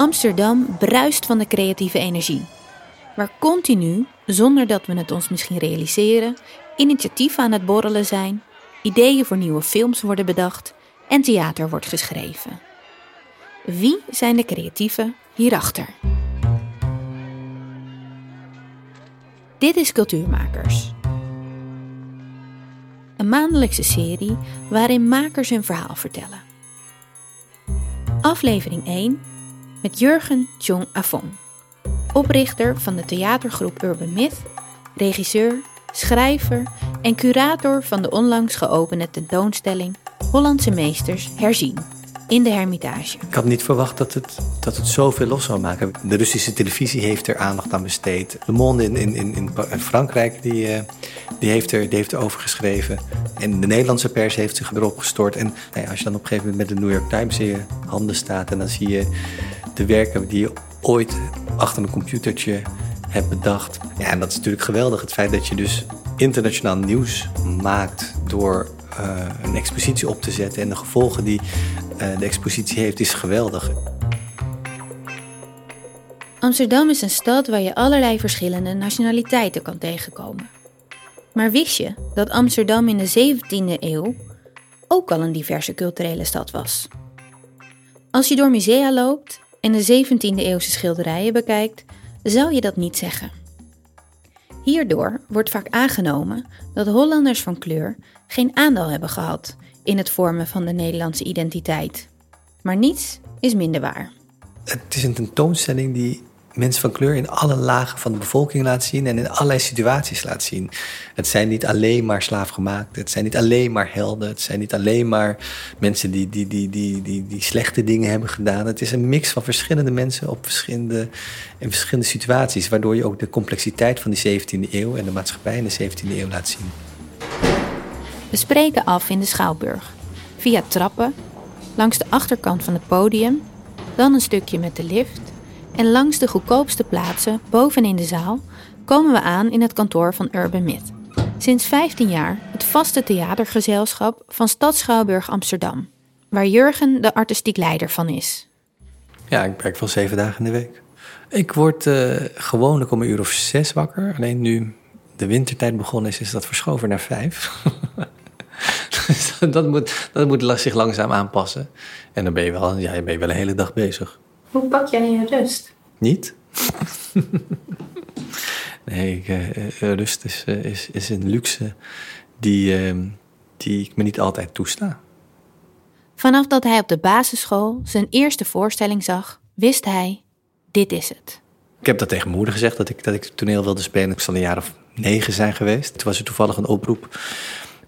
Amsterdam bruist van de creatieve energie. Waar continu, zonder dat we het ons misschien realiseren, initiatieven aan het borrelen zijn, ideeën voor nieuwe films worden bedacht en theater wordt geschreven. Wie zijn de creatieven hierachter? Dit is Cultuurmakers. Een maandelijkse serie waarin makers hun verhaal vertellen. Aflevering 1 met Jurgen Tsjong-Avon, oprichter van de theatergroep Urban Myth, regisseur, schrijver en curator van de onlangs geopende tentoonstelling Hollandse Meesters Herzien in de Hermitage. Ik had niet verwacht dat het zoveel los zou maken. De Russische televisie heeft er aandacht aan besteed. Le Monde in Frankrijk die heeft erover geschreven. En de Nederlandse pers heeft zich erop gestort. En nou ja, als je dan op een gegeven moment met de New York Times in je handen staat en dan zie je de werken die je ooit achter een computertje hebt bedacht. Ja, en dat is natuurlijk geweldig. Het feit dat je dus internationaal nieuws maakt door een expositie op te zetten en de gevolgen die de expositie heeft, is geweldig. Amsterdam is een stad waar je allerlei verschillende nationaliteiten kan tegenkomen. Maar wist je dat Amsterdam in de 17e eeuw ook al een diverse culturele stad was? Als je door musea loopt en de 17e eeuwse schilderijen bekijkt, zou je dat niet zeggen. Hierdoor wordt vaak aangenomen dat Hollanders van kleur geen aandeel hebben gehad in het vormen van de Nederlandse identiteit. Maar niets is minder waar. Het is een tentoonstelling die mensen van kleur in alle lagen van de bevolking laat zien en in allerlei situaties laat zien. Het zijn niet alleen maar slaafgemaakten, het zijn niet alleen maar helden, het zijn niet alleen maar mensen die slechte dingen hebben gedaan. Het is een mix van verschillende mensen in verschillende situaties, waardoor je ook de complexiteit van die 17e eeuw en de maatschappij in de 17e eeuw laat zien. We spreken af in de Schouwburg, via trappen, langs de achterkant van het podium, dan een stukje met de lift en langs de goedkoopste plaatsen bovenin de zaal komen we aan in het kantoor van Urban Myth. Sinds 15 jaar het vaste theatergezelschap van Stadsschouwburg Amsterdam, waar Jurgen de artistiek leider van is. Ja, ik werk wel 7 dagen in de week. Ik word gewoonlijk om een uur of 6 wakker, alleen nu de wintertijd begonnen is dat verschoven naar 5. Dus dat moet zich langzaam aanpassen. En dan ben je wel een hele dag bezig. Hoe pak jij je rust? Niet. Nee, rust is een luxe die ik me niet altijd toesta. Vanaf dat hij op de basisschool zijn eerste voorstelling zag, wist hij, dit is het. Ik heb dat tegen mijn moeder gezegd, dat ik toneel wilde spelen. Ik zal een jaar of 9 zijn geweest. Toen was er toevallig een oproep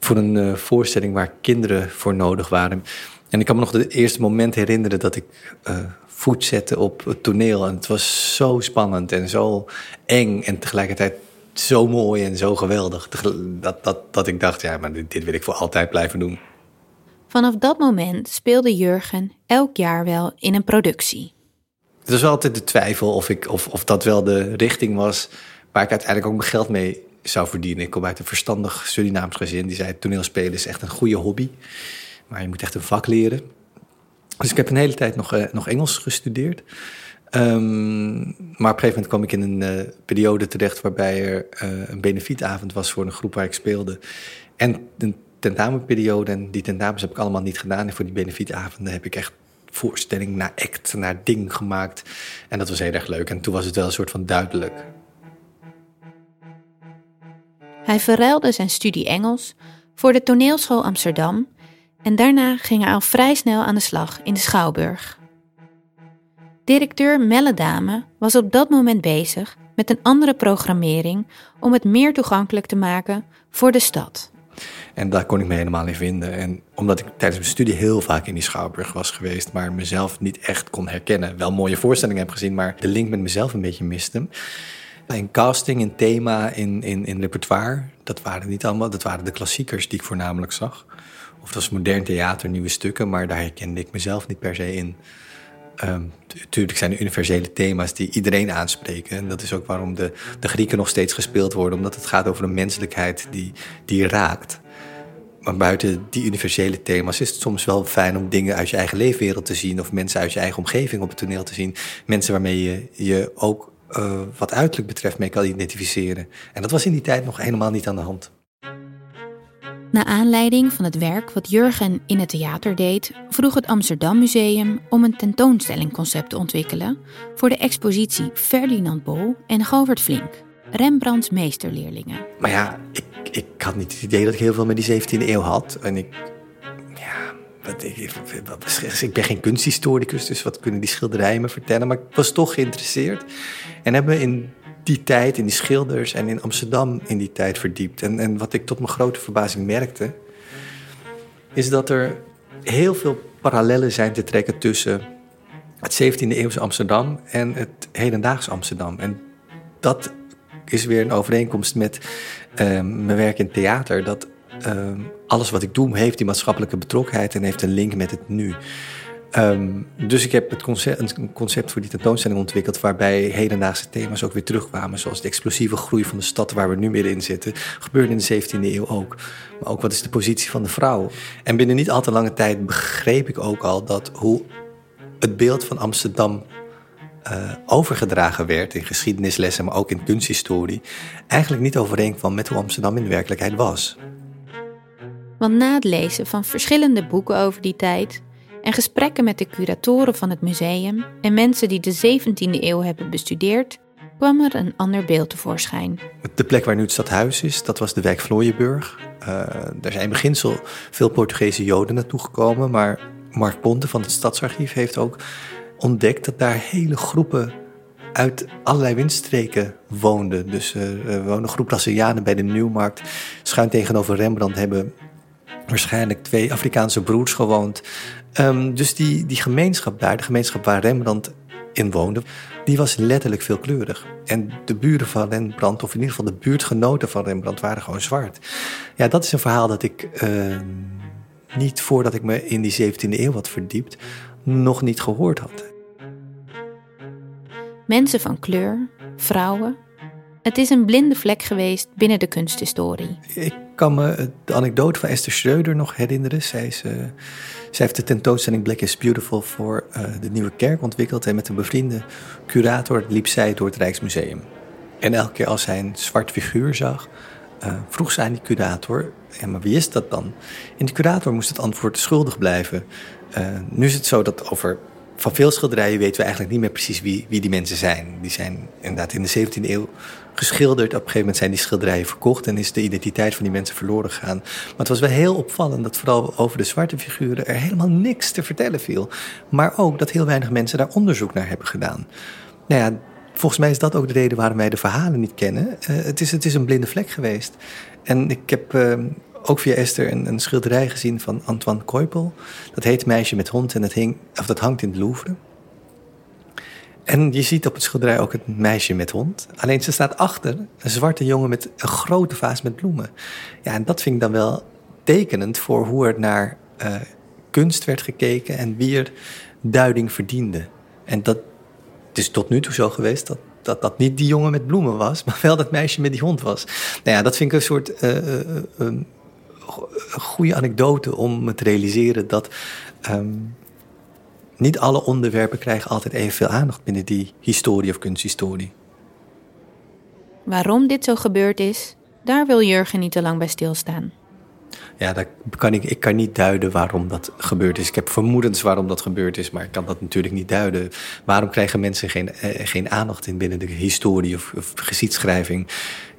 voor een voorstelling waar kinderen voor nodig waren. En ik kan me nog het eerste moment herinneren dat ik voet zette op het toneel. En het was zo spannend en zo eng en tegelijkertijd zo mooi en zo geweldig. Dat ik dacht, ja, maar dit wil ik voor altijd blijven doen. Vanaf dat moment speelde Jurgen elk jaar wel in een productie. Het was wel altijd de twijfel of dat wel de richting was waar ik uiteindelijk ook mijn geld mee zou verdienen. Ik kom uit een verstandig Surinaams gezin. Die zei, toneelspelen is echt een goede hobby. Maar je moet echt een vak leren. Dus ik heb een hele tijd nog Engels gestudeerd. Maar op een gegeven moment kwam ik in een periode terecht waarbij er een benefietavond was voor een groep waar ik speelde. En een tentamenperiode. En die tentamens heb ik allemaal niet gedaan. En voor die benefietavonden heb ik echt voorstelling naar act, naar ding gemaakt. En dat was heel erg leuk. En toen was het wel een soort van duidelijk. Hij verruilde zijn studie Engels voor de toneelschool Amsterdam en daarna ging hij al vrij snel aan de slag in de Schouwburg. Directeur Melle Dame was op dat moment bezig met een andere programmering om het meer toegankelijk te maken voor de stad. En daar kon ik me helemaal in vinden. En omdat ik tijdens mijn studie heel vaak in die Schouwburg was geweest, maar mezelf niet echt kon herkennen. Wel mooie voorstellingen heb gezien, maar de link met mezelf een beetje miste. In casting, in thema, in repertoire, dat waren niet allemaal. Dat waren de klassiekers die ik voornamelijk zag. Of dat was modern theater, nieuwe stukken, maar daar herkende ik mezelf niet per se in. Natuurlijk zijn er universele thema's die iedereen aanspreken. En dat is ook waarom de Grieken nog steeds gespeeld worden. Omdat het gaat over een menselijkheid die raakt. Maar buiten die universele thema's is het soms wel fijn om dingen uit je eigen leefwereld te zien, of mensen uit je eigen omgeving op het toneel te zien. Mensen waarmee je je ook wat uiterlijk betreft mee kan identificeren. En dat was in die tijd nog helemaal niet aan de hand. Na aanleiding van het werk wat Jurgen in het theater deed, vroeg het Amsterdam Museum om een tentoonstellingconcept te ontwikkelen voor de expositie Ferdinand Bol en Govert Flink, Rembrandts meesterleerlingen. Maar ja, ik had niet het idee dat ik heel veel met die 17e eeuw had. En ik ben geen kunsthistoricus, dus wat kunnen die schilderijen me vertellen? Maar ik was toch geïnteresseerd. En hebben we in die tijd, in die schilders en in Amsterdam in die tijd verdiept. En wat ik tot mijn grote verbazing merkte, is dat er heel veel parallellen zijn te trekken tussen het 17e eeuwse Amsterdam en het hedendaags Amsterdam. En dat is weer een overeenkomst met mijn werk in theater. Dat alles wat ik doe heeft die maatschappelijke betrokkenheid en heeft een link met het nu. Dus ik heb een concept voor die tentoonstelling ontwikkeld waarbij hedendaagse thema's ook weer terugkwamen. Zoals de explosieve groei van de stad waar we nu middenin zitten. Gebeurde in de 17e eeuw ook. Maar ook wat is de positie van de vrouw. En binnen niet al te lange tijd begreep ik ook al dat hoe het beeld van Amsterdam overgedragen werd in geschiedenislessen, maar ook in kunsthistorie, eigenlijk niet overeenkwam met hoe Amsterdam in de werkelijkheid was. Want na het lezen van verschillende boeken over die tijd en gesprekken met de curatoren van het museum en mensen die de 17e eeuw hebben bestudeerd, kwam er een ander beeld tevoorschijn. De plek waar nu het stadhuis is, dat was de wijk Vlooienburg. Er zijn in beginsel veel Portugese Joden naartoe gekomen, maar Mark Ponte van het Stadsarchief heeft ook ontdekt dat daar hele groepen uit allerlei windstreken woonden. Dus er woonde een groep Brazilianen bij de Nieuwmarkt. Schuin tegenover Rembrandt hebben waarschijnlijk 2 Afrikaanse broers gewoond. Dus die gemeenschap daar, de gemeenschap waar Rembrandt in woonde, die was letterlijk veelkleurig. En de buren van Rembrandt, of in ieder geval de buurtgenoten van Rembrandt, waren gewoon zwart. Ja, dat is een verhaal dat ik niet voordat ik me in die 17e eeuw had verdiept, nog niet gehoord had. Mensen van kleur, vrouwen. Het is een blinde vlek geweest binnen de kunsthistorie. Ik kan me de anekdote van Esther Schreuder nog herinneren. Zij heeft de tentoonstelling Black is Beautiful voor de Nieuwe Kerk ontwikkeld. En met een bevriende curator liep zij door het Rijksmuseum. En elke keer als zij een zwart figuur zag, vroeg ze aan die curator, maar wie is dat dan? En de curator moest het antwoord schuldig blijven. Nu is het zo dat van veel schilderijen weten we eigenlijk niet meer precies wie die mensen zijn. Die zijn inderdaad in de 17e eeuw geschilderd. Op een gegeven moment zijn die schilderijen verkocht en is de identiteit van die mensen verloren gegaan. Maar het was wel heel opvallend dat vooral over de zwarte figuren er helemaal niks te vertellen viel. Maar ook dat heel weinig mensen daar onderzoek naar hebben gedaan. Nou ja, volgens mij is dat ook de reden waarom wij de verhalen niet kennen. Het is een blinde vlek geweest. En ik heb ook via Esther een schilderij gezien van Antoine Coypel. Dat heet Meisje met hond en dat hangt in het Louvre. En je ziet op het schilderij ook het meisje met hond. Alleen ze staat achter een zwarte jongen met een grote vaas met bloemen. Ja, en dat vind ik dan wel tekenend voor hoe er naar kunst werd gekeken en wie er duiding verdiende. En dat het is tot nu toe zo geweest dat niet die jongen met bloemen was, maar wel dat meisje met die hond was. Nou ja, dat vind ik een soort goede anekdote om me te realiseren dat niet alle onderwerpen krijgen altijd evenveel aandacht binnen die historie of kunsthistorie. Waarom dit zo gebeurd is, daar wil Jurgen niet te lang bij stilstaan. Ja, ik kan niet duiden waarom dat gebeurd is. Ik heb vermoedens waarom dat gebeurd is, maar ik kan dat natuurlijk niet duiden. Waarom krijgen mensen geen aandacht in binnen de historie of geschiedschrijving?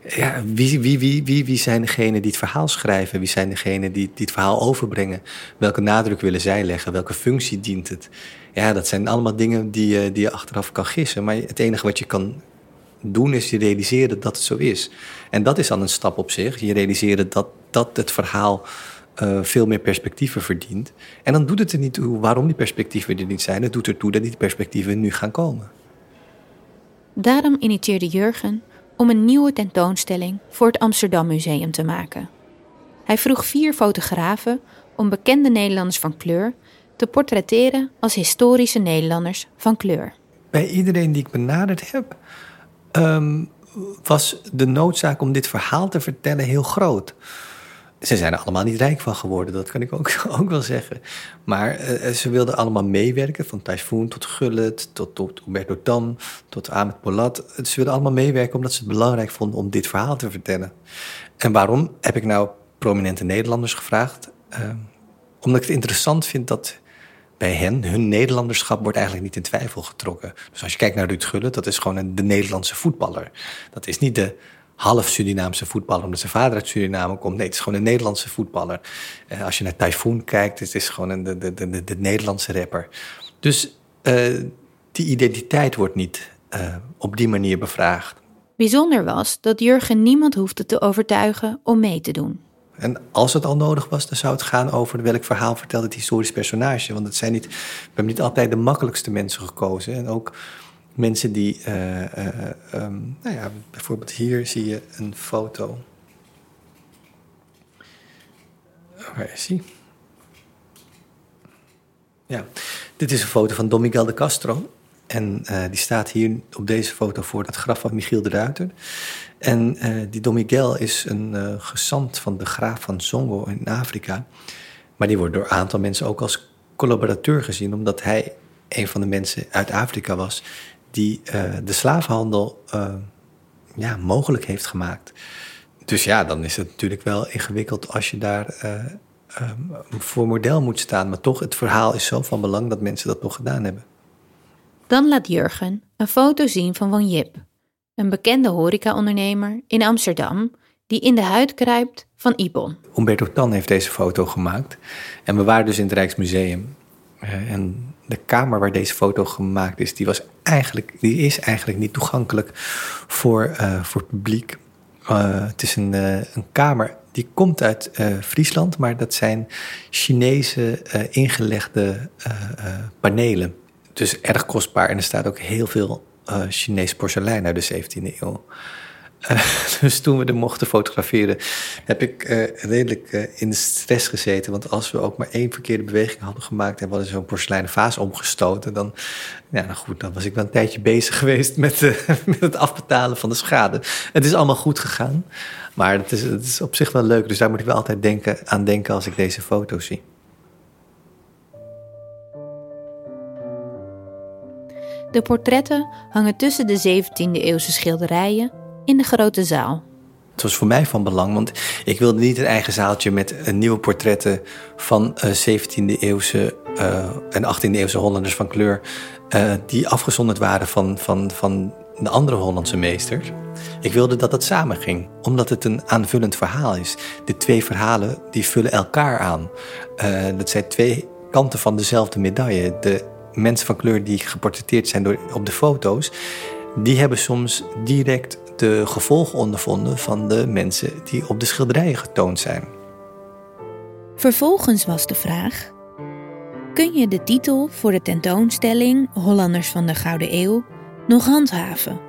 Ja, wie zijn degenen die het verhaal schrijven? Wie zijn degenen die het verhaal overbrengen? Welke nadruk willen zij leggen? Welke functie dient het? Ja, dat zijn allemaal dingen die je achteraf kan gissen. Maar het enige wat je kan doen is je realiseren dat het zo is. En dat is dan een stap op zich. Je realiseren dat het verhaal veel meer perspectieven verdient. En dan doet het er niet toe waarom die perspectieven er niet zijn. Het doet ertoe dat die perspectieven nu gaan komen. Daarom initieerde Jurgen om een nieuwe tentoonstelling voor het Amsterdam Museum te maken. Hij vroeg 4 fotografen om bekende Nederlanders van kleur te portretteren als historische Nederlanders van kleur. Bij iedereen die ik benaderd heb, was de noodzaak om dit verhaal te vertellen heel groot. Ze zijn er allemaal niet rijk van geworden, dat kan ik ook wel zeggen. Maar ze wilden allemaal meewerken, van Typhoon tot Gullit, tot Humberto Tan, tot Ahmed Polat. Ze wilden allemaal meewerken omdat ze het belangrijk vonden om dit verhaal te vertellen. En waarom heb ik nou prominente Nederlanders gevraagd? Omdat ik het interessant vind dat bij hen hun Nederlanderschap wordt eigenlijk niet in twijfel getrokken. Dus als je kijkt naar Ruud Gullit, dat is gewoon de Nederlandse voetballer. Dat is niet de half Surinaamse voetballer, omdat zijn vader uit Suriname komt. Nee, het is gewoon een Nederlandse voetballer. Als je naar Typhoon kijkt, het is gewoon de Nederlandse rapper. Dus die identiteit wordt niet op die manier bevraagd. Bijzonder was dat Jurgen niemand hoefde te overtuigen om mee te doen. En als het al nodig was, dan zou het gaan over welk verhaal vertelt het historisch personage. Want het zijn niet, we hebben niet altijd de makkelijkste mensen gekozen. En ook mensen die, bijvoorbeeld hier zie je een foto. Waar is die? Ja, dit is een foto van Dom Miguel de Castro. En die staat hier op deze foto voor het graf van Michiel de Ruyter. En die Dom Miguel is een gezant van de graaf van Zongo in Afrika. Maar die wordt door een aantal mensen ook als collaborateur gezien, omdat hij een van de mensen uit Afrika was die de slavenhandel mogelijk heeft gemaakt. Dus ja, dan is het natuurlijk wel ingewikkeld als je daar voor model moet staan. Maar toch, het verhaal is zo van belang dat mensen dat nog gedaan hebben. Dan laat Jurgen een foto zien van Van Jip, een bekende horecaondernemer in Amsterdam die in de huid kruipt van Ibon. Humberto Tan heeft deze foto gemaakt. En we waren dus in het Rijksmuseum. En de kamer waar deze foto gemaakt is, die is eigenlijk niet toegankelijk voor het publiek. Het is een kamer die komt uit Friesland, maar dat zijn Chinese ingelegde panelen. Dus erg kostbaar. En er staat ook heel veel Chinees porselein uit de 17e eeuw. Dus toen we er mochten fotograferen, heb ik redelijk in de stress gezeten. Want als we ook maar één verkeerde beweging hadden gemaakt en we hadden zo'n porseleinen vaas omgestoten, dan was ik wel een tijdje bezig geweest met het afbetalen van de schade. Het is allemaal goed gegaan, maar het is op zich wel leuk. Dus daar moet ik wel altijd aan denken als ik deze foto's zie. De portretten hangen tussen de 17e-eeuwse schilderijen in de grote zaal. Het was voor mij van belang, want ik wilde niet een eigen zaaltje met nieuwe portretten van 17e-eeuwse en 18e-eeuwse Hollanders van kleur die afgezonderd waren van de andere Hollandse meesters. Ik wilde dat dat samen ging, omdat het een aanvullend verhaal is. De twee verhalen die vullen elkaar aan. Dat zijn twee kanten van dezelfde medaille. De mensen van kleur die geportretteerd zijn op de foto's, die hebben soms direct de gevolgen ondervonden van de mensen die op de schilderijen getoond zijn. Vervolgens was de vraag: kun je de titel voor de tentoonstelling Hollanders van de Gouden Eeuw nog handhaven,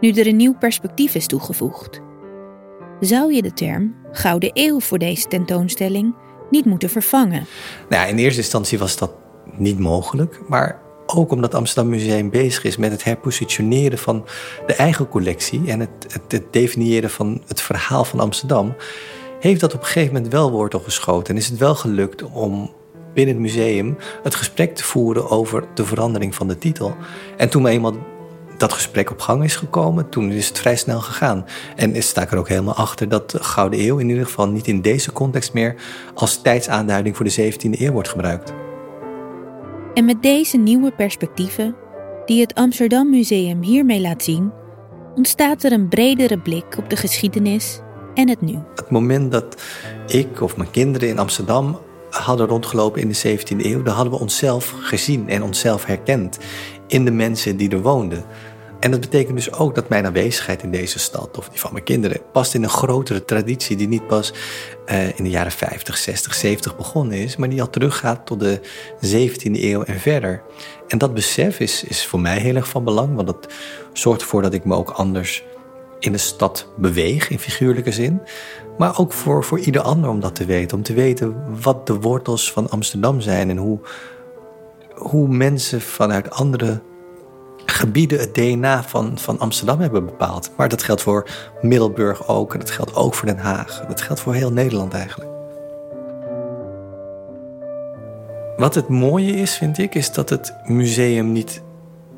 nu er een nieuw perspectief is toegevoegd? Zou je de term Gouden Eeuw voor deze tentoonstelling niet moeten vervangen? Nou, in eerste instantie was dat niet mogelijk, maar ook omdat het Amsterdam Museum bezig is met het herpositioneren van de eigen collectie en het definiëren van het verhaal van Amsterdam, heeft dat op een gegeven moment wel wortel geschoten. En is het wel gelukt om binnen het museum het gesprek te voeren over de verandering van de titel. En toen eenmaal dat gesprek op gang is gekomen, toen is het vrij snel gegaan. En sta ik er ook helemaal achter dat de Gouden Eeuw in ieder geval niet in deze context meer als tijdsaanduiding voor de 17e eeuw wordt gebruikt. En met deze nieuwe perspectieven, die het Amsterdam Museum hiermee laat zien, ontstaat er een bredere blik op de geschiedenis en het nu. Het moment dat ik of mijn kinderen in Amsterdam hadden rondgelopen in de 17e eeuw, dan hadden we onszelf gezien en onszelf herkend in de mensen die er woonden. En dat betekent dus ook dat mijn aanwezigheid in deze stad, of die van mijn kinderen, past in een grotere traditie die niet pas in de jaren 50, 60, 70 begonnen is, maar die al teruggaat tot de 17e eeuw en verder. En dat besef is voor mij heel erg van belang, want dat zorgt ervoor dat ik me ook anders in de stad beweeg, in figuurlijke zin. Maar ook voor ieder ander om dat te weten. Om te weten wat de wortels van Amsterdam zijn en hoe mensen vanuit andere gebieden het DNA van Amsterdam hebben bepaald. Maar dat geldt voor Middelburg ook en dat geldt ook voor Den Haag. Dat geldt voor heel Nederland eigenlijk. Wat het mooie is, vind ik, is dat het museum niet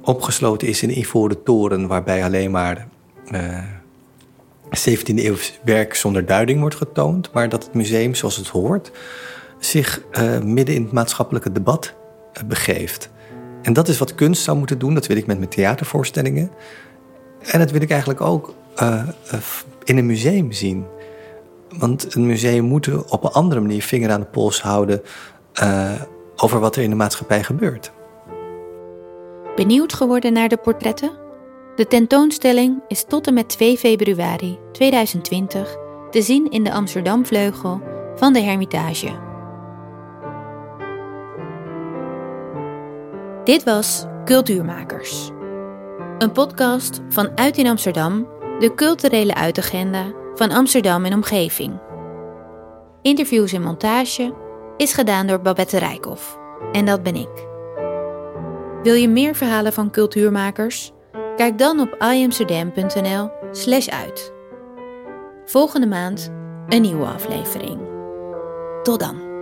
opgesloten is in een ivoren toren, waarbij alleen maar 17e-eeuws werk zonder duiding wordt getoond, maar dat het museum, zoals het hoort, zich midden in het maatschappelijke debat begeeft. En dat is wat kunst zou moeten doen, dat wil ik met mijn theatervoorstellingen. En dat wil ik eigenlijk ook in een museum zien. Want een museum moet op een andere manier vinger aan de pols houden over wat er in de maatschappij gebeurt. Benieuwd geworden naar de portretten? De tentoonstelling is tot en met 2 februari 2020 te zien in de Amsterdam-vleugel van de Hermitage. Dit was Cultuurmakers. Een podcast van Uit in Amsterdam, de culturele uitagenda van Amsterdam en omgeving. Interviews en montage is gedaan door Babette Rijkhoff. En dat ben ik. Wil je meer verhalen van cultuurmakers? Kijk dan op iamsterdam.nl/uit. Volgende maand een nieuwe aflevering. Tot dan.